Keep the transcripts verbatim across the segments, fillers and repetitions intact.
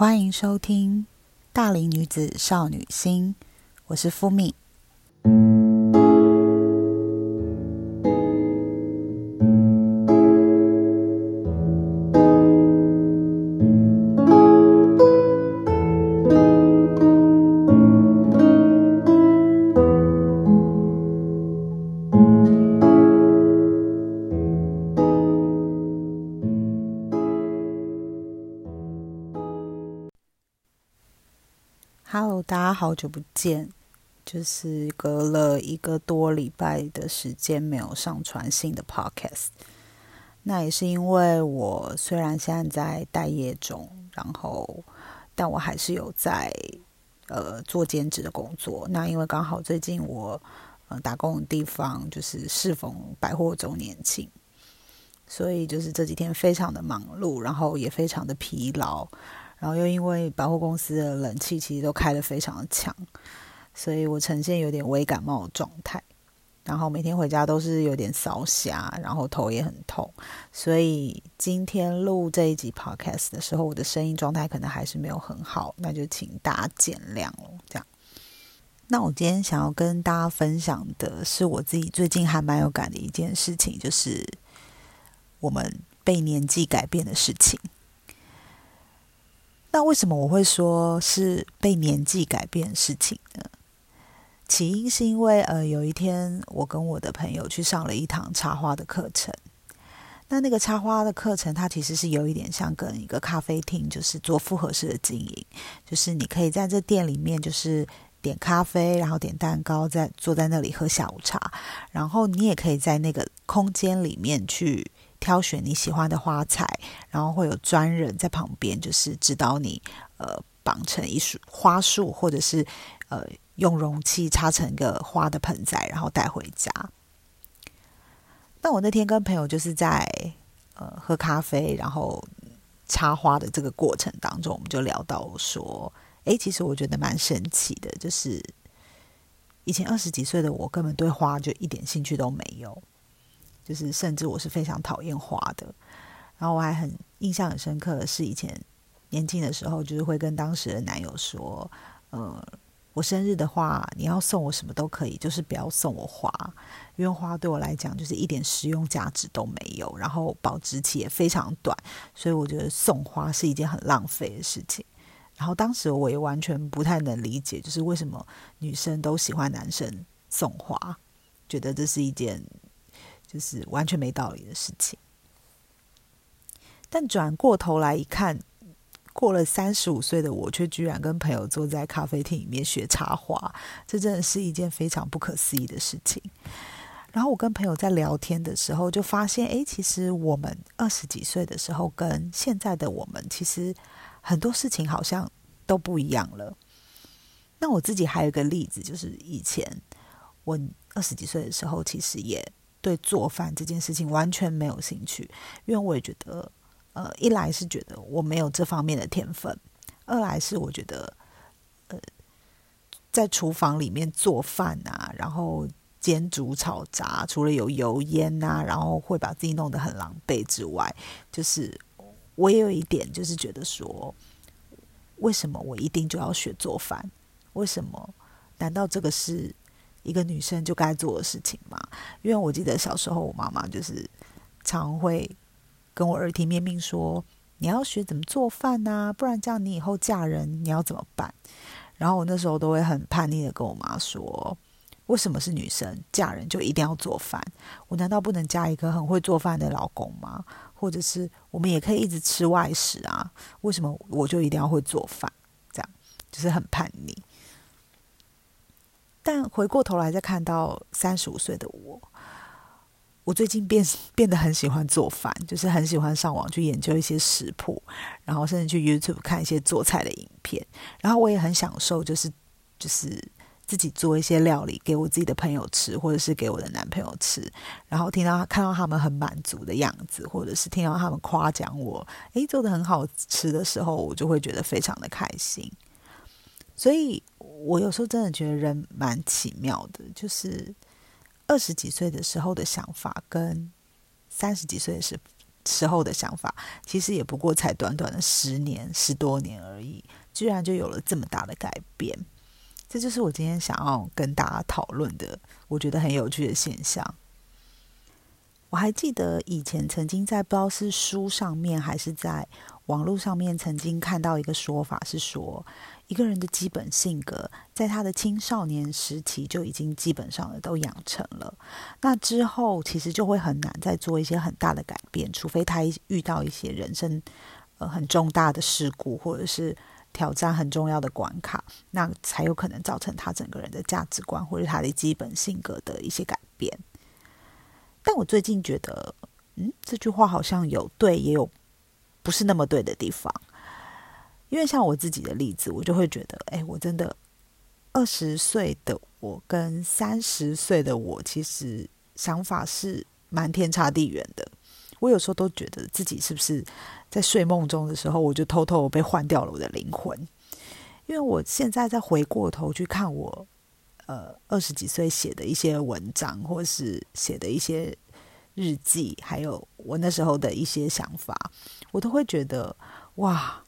欢迎收听大龄女子少女心，我是富米。Hello， 大家好久不见，就是隔了一个多礼拜的时间没有上传新的 podcast。那也是因为我虽然现在在待业中，然后但我还是有在呃做兼职的工作。那因为刚好最近我、呃、打工的地方就是适逢百货周年庆，所以就是这几天非常的忙碌，然后也非常的疲劳。然后又因为百货公司的冷气其实都开得非常的强，所以我呈现有点微感冒的状态，然后每天回家都是有点烧瞎，然后头也很痛，所以今天录这一集 podcast 的时候，我的声音状态可能还是没有很好，那就请大家见谅哦，这样。那我今天想要跟大家分享的是我自己最近还蛮有感的一件事情，就是我们被年纪改变的事情。那为什么我会说是被年纪改变事情呢？起因是因为呃，有一天我跟我的朋友去上了一堂插花的课程。那那个插花的课程，它其实是有一点像跟一个咖啡厅，就是做复合式的经营，就是你可以在这店里面，就是点咖啡，然后点蛋糕，在坐在那里喝下午茶，然后你也可以在那个空间里面去挑选你喜欢的花材，然后会有专人在旁边，就是指导你呃绑成一束花束，或者是呃用容器插成一个花的盆栽，然后带回家。那我那天跟朋友就是在呃喝咖啡，然后插花的这个过程当中，我们就聊到说，哎，其实我觉得蛮神奇的，就是以前二十几岁的我根本对花就一点兴趣都没有。就是甚至我是非常讨厌花的，然后我还很印象很深刻的是以前年轻的时候，就是会跟当时的男友说，呃，我生日的话你要送我什么都可以，就是不要送我花，因为花对我来讲就是一点实用价值都没有，然后保质期也非常短，所以我觉得送花是一件很浪费的事情。然后当时我也完全不太能理解，就是为什么女生都喜欢男生送花，觉得这是一件就是完全没道理的事情。但转过头来一看，过了三十五岁的我却居然跟朋友坐在咖啡厅里面学插花，这真的是一件非常不可思议的事情。然后我跟朋友在聊天的时候就发现，哎，其实我们二十几岁的时候跟现在的我们，其实很多事情好像都不一样了。那我自己还有一个例子，就是以前我二十几岁的时候，其实也对做饭这件事情完全没有兴趣，因为我也觉得呃，一来是觉得我没有这方面的天分，二来是我觉得呃，在厨房里面做饭啊，然后煎煮炒炸，除了有油烟啊，然后会把自己弄得很狼狈之外，就是我也有一点就是觉得说，为什么我一定就要学做饭？为什么？难道这个是一个女生就该做的事情嘛？因为我记得小时候我妈妈就是常会跟我耳提面命说，你要学怎么做饭啊，不然这样你以后嫁人你要怎么办？然后我那时候都会很叛逆的跟我妈说，为什么是女生嫁人就一定要做饭？我难道不能嫁一个很会做饭的老公吗？或者是我们也可以一直吃外食啊，为什么我就一定要会做饭？这样就是很叛逆。但回过头来再看到三十五岁的我，我最近变变得很喜欢做饭，就是很喜欢上网去研究一些食谱，然后甚至去 YouTube 看一些做菜的影片，然后我也很享受，就是就是自己做一些料理给我自己的朋友吃，或者是给我的男朋友吃，然后听到看到他们很满足的样子，或者是听到他们夸奖我，诶，做得很好吃的时候，我就会觉得非常的开心。所以我有时候真的觉得人蛮奇妙的，就是二十几岁的时候的想法跟三十几岁时候的想法，其实也不过才短短的十年十多年而已，居然就有了这么大的改变。这就是我今天想要跟大家讨论的，我觉得很有趣的现象。我还记得以前曾经在不知道是书上面还是在网络上面曾经看到一个说法，是说一个人的基本性格在他的青少年时期就已经基本上都养成了，那之后其实就会很难再做一些很大的改变，除非他遇到一些人生、呃、很重大的事故或者是挑战很重要的关卡，那才有可能造成他整个人的价值观或者他的基本性格的一些改变。但我最近觉得嗯，这句话好像有对也有不是那么对的地方。因为像我自己的例子，我就会觉得哎，我真的二十岁的我跟三十岁的我其实想法是蛮天差地远的。我有时候都觉得自己是不是在睡梦中的时候，我就偷偷被换掉了我的灵魂。因为我现在再回过头去看我呃，二十几岁写的一些文章或是写的一些日记，还有我那时候的一些想法，我都会觉得哇，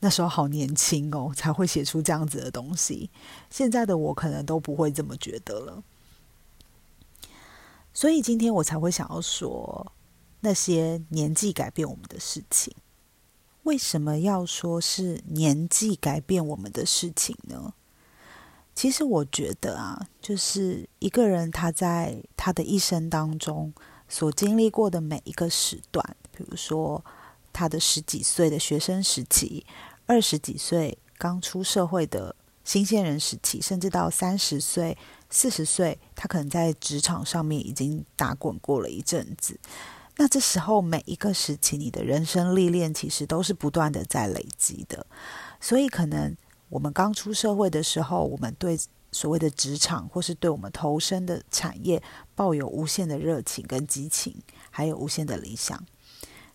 那时候好年轻哦，才会写出这样子的东西。现在的我可能都不会这么觉得了。所以今天我才会想要说那些年纪改变我们的事情。为什么要说是年纪改变我们的事情呢？其实我觉得啊，就是一个人他在他的一生当中所经历过的每一个时段，比如说他的十几岁的学生时期，二十几岁刚出社会的新鲜人时期，甚至到三十岁、四十岁，他可能在职场上面已经打滚过了一阵子。那这时候每一个时期，你的人生历练其实都是不断的在累积的，所以可能我们刚出社会的时候，我们对所谓的职场或是对我们投身的产业抱有无限的热情跟激情，还有无限的理想。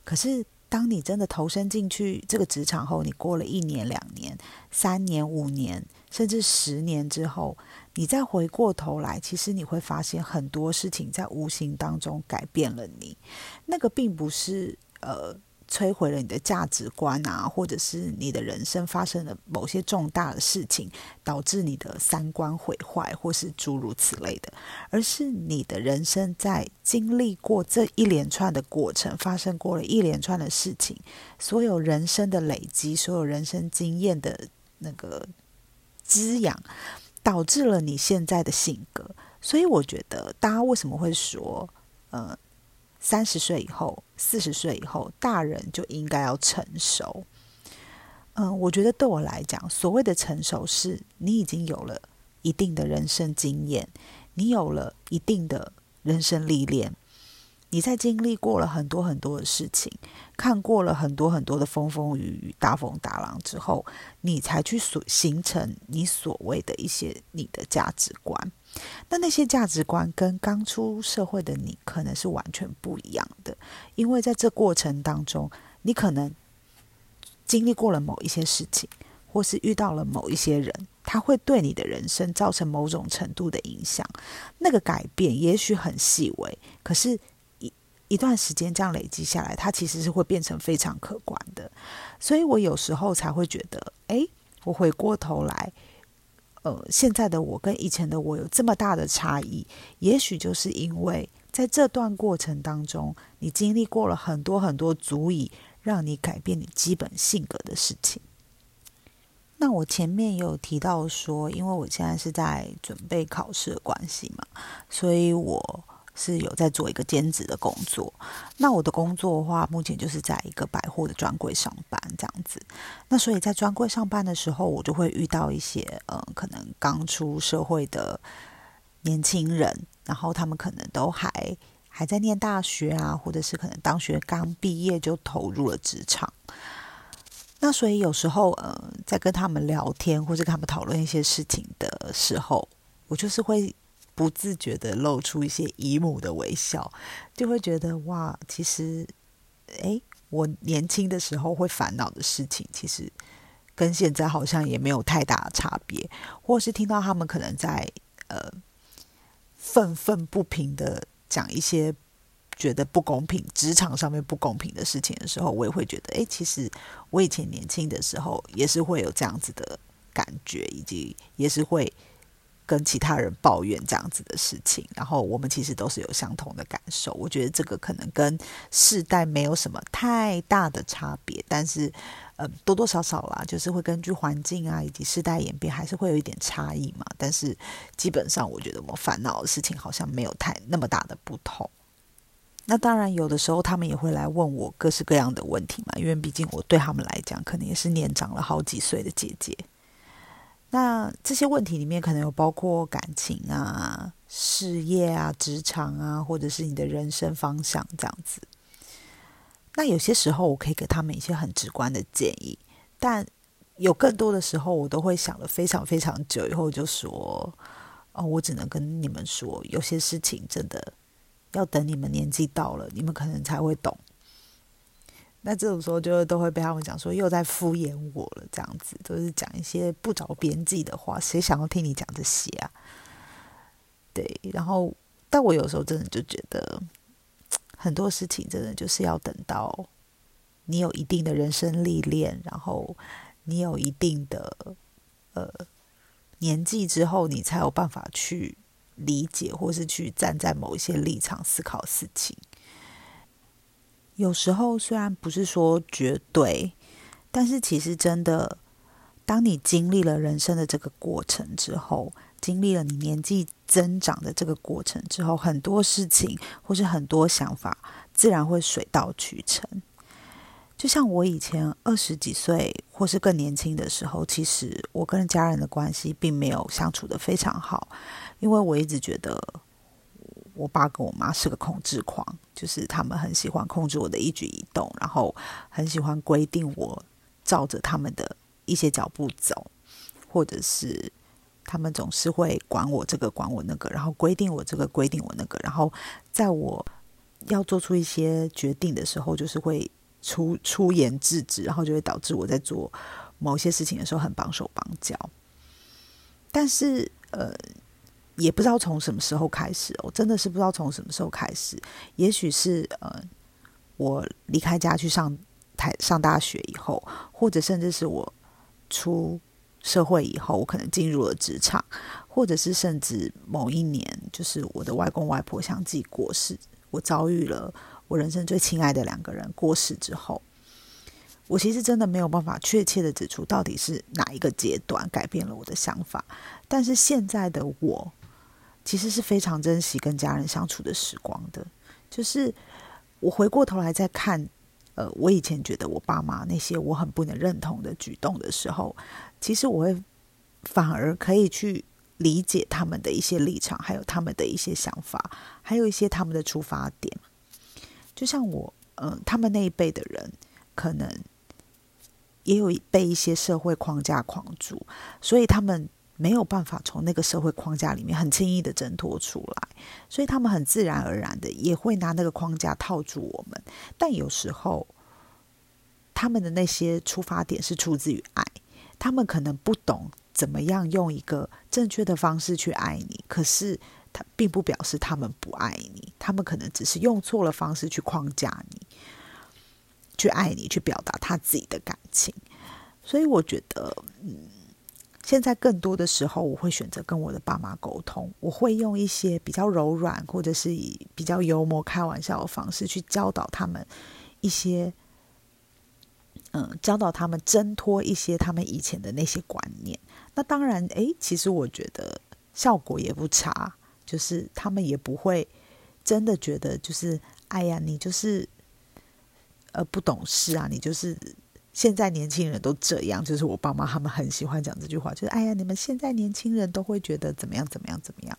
可是当你真的投身进去这个职场后，你过了一年两年三年五年甚至十年之后，你再回过头来，其实你会发现很多事情在无形当中改变了你。那个并不是呃摧毁了你的价值观啊，或者是你的人生发生了某些重大的事情导致你的三观毁坏或是诸如此类的，而是你的人生在经历过这一连串的过程，发生过了一连串的事情，所有人生的累积，所有人生经验的那个滋养，导致了你现在的性格。所以我觉得大家为什么会说呃三十岁以后、四十岁以后，大人就应该要成熟。嗯，我觉得对我来讲，所谓的成熟是你已经有了一定的人生经验，你有了一定的人生历练，你在经历过了很多很多的事情，看过了很多很多的风风雨雨、大风大浪之后，你才去所形成你所谓的一些你的价值观。那那些价值观跟刚出社会的你可能是完全不一样的，因为在这过程当中，你可能经历过了某一些事情，或是遇到了某一些人，他会对你的人生造成某种程度的影响。那个改变也许很细微，可是一一段时间这样累积下来，它其实是会变成非常可观的。所以我有时候才会觉得，哎，我回过头来呃，现在的我跟以前的我有这么大的差异，也许就是因为在这段过程当中，你经历过了很多很多足以让你改变你基本性格的事情。那我前面有提到说，因为我现在是在准备考试的关系嘛，所以我是有在做一个兼职的工作。那我的工作的话，目前就是在一个百货的专柜上班这样子。那所以在专柜上班的时候，我就会遇到一些嗯，可能刚出社会的年轻人，然后他们可能都还还在念大学啊，或者是可能大学刚毕业就投入了职场。那所以有时候呃，在跟他们聊天或者跟他们讨论一些事情的时候，我就是会不自觉的露出一些姨母的微笑，就会觉得哇，其实诶，我年轻的时候会烦恼的事情，其实跟现在好像也没有太大的差别。或是听到他们可能在呃愤愤不平的讲一些觉得不公平，职场上面不公平的事情的时候，我也会觉得哎，其实我以前年轻的时候也是会有这样子的感觉，以及也是会跟其他人抱怨这样子的事情，然后我们其实都是有相同的感受。我觉得这个可能跟世代没有什么太大的差别，但是、嗯、多多少少啦，就是会根据环境啊以及世代演变还是会有一点差异嘛，但是基本上我觉得我们烦恼的事情好像没有太那么大的不同。那当然有的时候他们也会来问我各式各样的问题嘛，因为毕竟我对他们来讲可能也是年长了好几岁的姐姐。那这些问题里面可能有包括感情啊、事业啊、职场啊，或者是你的人生方向这样子。那有些时候我可以给他们一些很直观的建议，但有更多的时候我都会想了非常非常久以后就说、哦、我只能跟你们说，有些事情真的要等你们年纪到了，你们可能才会懂。那这种时候就都会被他们讲说又在敷衍我了，这样子都、就是讲一些不着边际的话，谁想要听你讲这些啊？对，然后但我有时候真的就觉得很多事情真的就是要等到你有一定的人生历练，然后你有一定的呃年纪之后，你才有办法去理解或是去站在某一些立场思考事情。有时候虽然不是说绝对，但是其实真的当你经历了人生的这个过程之后，经历了你年纪增长的这个过程之后，很多事情或是很多想法自然会水到渠成。就像我以前二十几岁或是更年轻的时候，其实我跟家人的关系并没有相处得非常好，因为我一直觉得我爸跟我妈是个控制狂，就是他们很喜欢控制我的一举一动，然后很喜欢规定我照着他们的一些脚步走，或者是他们总是会管我这个管我那个，然后规定我这个规定我那个，然后在我要做出一些决定的时候，就是会出出言制止，然后就会导致我在做某些事情的时候很绑手绑脚。但是呃也不知道从什么时候开始，我真的是不知道从什么时候开始，也许是呃，我离开家去上台上大学以后，或者甚至是我出社会以后，我可能进入了职场，或者是甚至某一年，就是我的外公外婆相继过世，我遭遇了我人生最亲爱的两个人过世之后，我其实真的没有办法确切的指出到底是哪一个阶段改变了我的想法，但是现在的我其实是非常珍惜跟家人相处的时光的。就是我回过头来再看呃，我以前觉得我爸妈那些我很不能认同的举动的时候，其实我会反而可以去理解他们的一些立场，还有他们的一些想法，还有一些他们的出发点。就像我、呃、他们那一辈的人可能也有被一些社会框架框住，所以他们没有办法从那个社会框架里面很轻易的挣脱出来，所以他们很自然而然的也会拿那个框架套住我们。但有时候他们的那些出发点是出自于爱，他们可能不懂怎么样用一个正确的方式去爱你，可是他并不表示他们不爱你，他们可能只是用错了方式去框架你，去爱你，去表达他自己的感情。所以我觉得嗯现在更多的时候，我会选择跟我的爸妈沟通，我会用一些比较柔软或者是以比较幽默开玩笑的方式去教导他们一些嗯，教导他们挣脱一些他们以前的那些观念。那当然诶，其实我觉得效果也不差，就是他们也不会真的觉得就是哎呀你就是呃不懂事啊，你就是现在年轻人都这样，就是我爸妈他们很喜欢讲这句话，就是哎呀，你们现在年轻人都会觉得怎么样怎么样怎么样，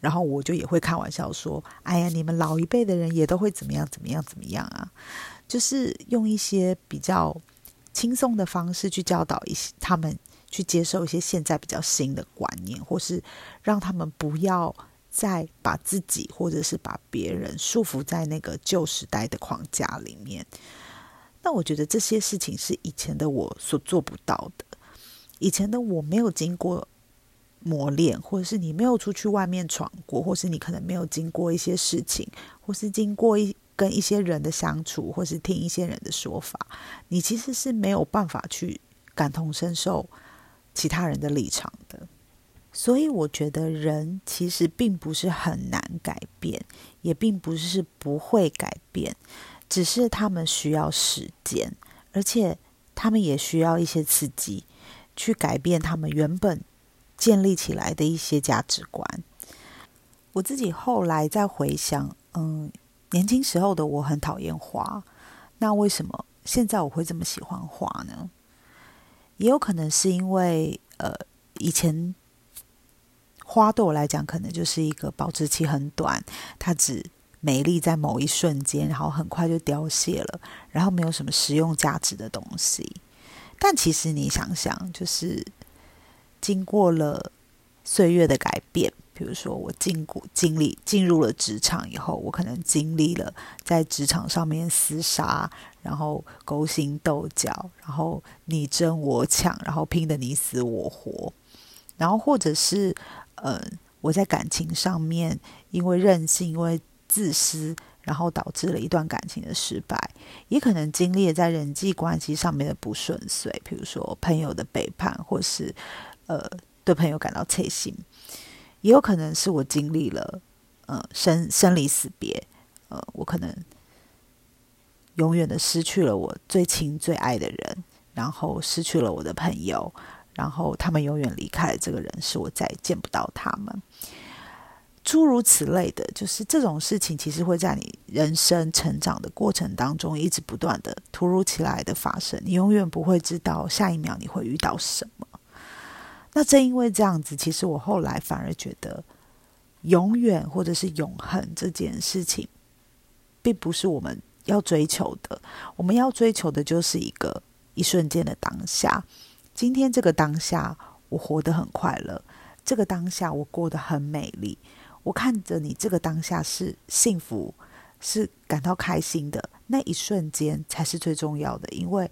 然后我就也会开玩笑说，哎呀，你们老一辈的人也都会怎么样怎么样怎么样啊，就是用一些比较轻松的方式去教导一些他们去接受一些现在比较新的观念，或是让他们不要再把自己或者是把别人束缚在那个旧时代的框架里面。那我觉得这些事情是以前的我所做不到的，以前的我没有经过磨练，或者是你没有出去外面闯过，或是你可能没有经过一些事情，或是经过一跟一些人的相处，或是听一些人的说法，你其实是没有办法去感同身受其他人的立场的。所以我觉得人其实并不是很难改变，也并不是不会改变，只是他们需要时间，而且他们也需要一些刺激去改变他们原本建立起来的一些价值观。我自己后来在回想，嗯，年轻时候的我很讨厌花，那为什么现在我会这么喜欢花呢？也有可能是因为呃，以前花对我来讲可能就是一个保质期很短，它只美丽在某一瞬间，然后很快就凋谢了，然后没有什么实用价值的东西。但其实你想想，就是经过了岁月的改变，比如说我进经历进入了职场以后，我可能经历了在职场上面厮杀，然后勾心斗角，然后你争我抢，然后拼得你死我活，然后或者是呃，我在感情上面因为任性，因为自私，然后导致了一段感情的失败，也可能经历了在人际关系上面的不顺遂，比如说朋友的背叛，或是呃对朋友感到切心，也有可能是我经历了呃生生离死别，呃我可能永远的失去了我最亲最爱的人，然后失去了我的朋友，然后他们永远离开了这个人世，我再也见不到他们，诸如此类的。就是这种事情其实会在你人生成长的过程当中一直不断的突如其来的发生，你永远不会知道下一秒你会遇到什么。那正因为这样子，其实我后来反而觉得永远或者是永恒这件事情并不是我们要追求的，我们要追求的就是一个一瞬间的当下。今天这个当下我活得很快乐，这个当下我过得很美丽，我看着你这个当下是幸福，是感到开心的，那一瞬间才是最重要的，因为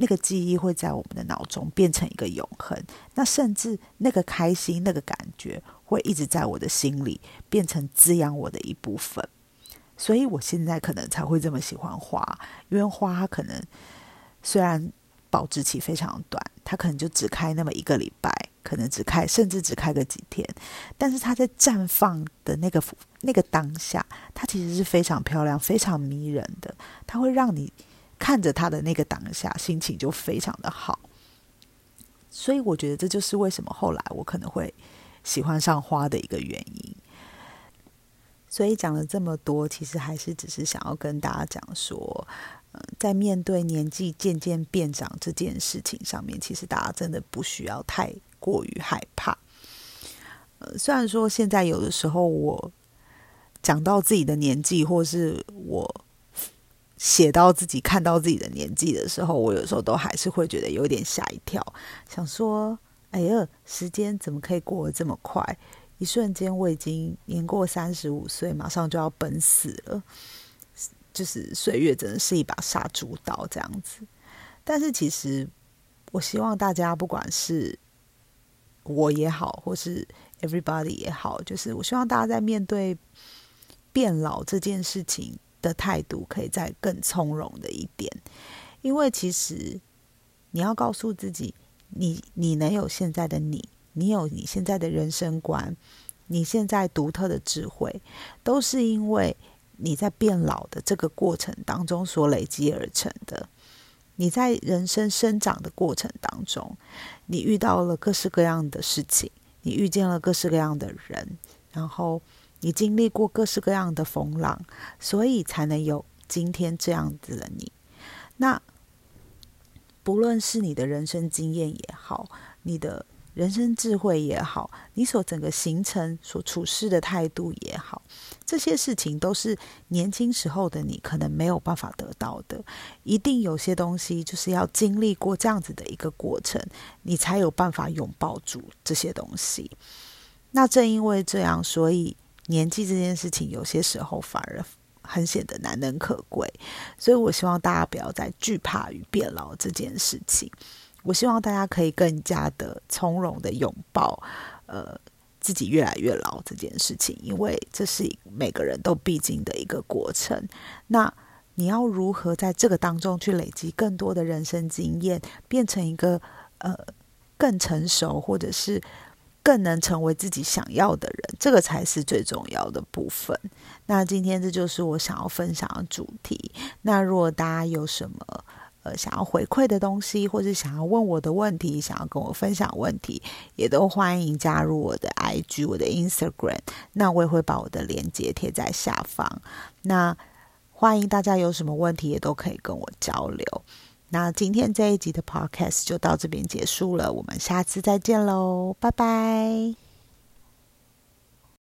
那个记忆会在我们的脑中变成一个永恒，那甚至那个开心，那个感觉会一直在我的心里变成滋养我的一部分。所以我现在可能才会这么喜欢花，因为花它可能虽然保质期非常短，它可能就只开那么一个礼拜，可能只开甚至只开个几天，但是它在绽放的那个那个当下，它其实是非常漂亮非常迷人的，它会让你看着它的那个当下心情就非常的好。所以我觉得这就是为什么后来我可能会喜欢上花的一个原因。所以讲了这么多，其实还是只是想要跟大家讲说、呃、在面对年纪渐渐变长这件事情上面，其实大家真的不需要太过于害怕、呃、虽然说现在有的时候我讲到自己的年纪，或是我写到自己看到自己的年纪的时候，我有时候都还是会觉得有点吓一跳，想说哎呀，时间怎么可以过得这么快，一瞬间我已经年过三十五岁，马上就要奔四了，就是岁月真的是一把杀猪刀这样子。但是其实我希望大家，不管是我也好，或是 everybody 也好，就是我希望大家在面对变老这件事情的态度可以再更从容的一点。因为其实你要告诉自己，你你能有现在的你，你有你现在的人生观，你现在独特的智慧，都是因为你在变老的这个过程当中所累积而成的。你在人生生长的过程当中，你遇到了各式各样的事情，你遇见了各式各样的人，然后你经历过各式各样的风浪，所以才能有今天这样子的你。那不论是你的人生经验也好，你的人生智慧也好，你所整个行程所处事的态度也好，这些事情都是年轻时候的你可能没有办法得到的。一定有些东西就是要经历过这样子的一个过程，你才有办法拥抱住这些东西。那正因为这样，所以年纪这件事情有些时候反而很显得难能可贵，所以我希望大家不要再惧怕与变老这件事情。我希望大家可以更加的从容的拥抱呃自己越来越老这件事情，因为这是每个人都必经的一个过程。那你要如何在这个当中去累积更多的人生经验，变成一个呃更成熟，或者是更能成为自己想要的人，这个才是最重要的部分。那今天这就是我想要分享的主题。那如果大家有什么呃想要回馈的东西，或是想要问我的问题，想要跟我分享问题，也都欢迎加入我的 I G 我的 Instagram， 那我也会把我的链接贴在下方。那欢迎大家有什么问题也都可以跟我交流。那今天这一集的 podcast 就到这边结束了，我们下次再见喽，拜拜。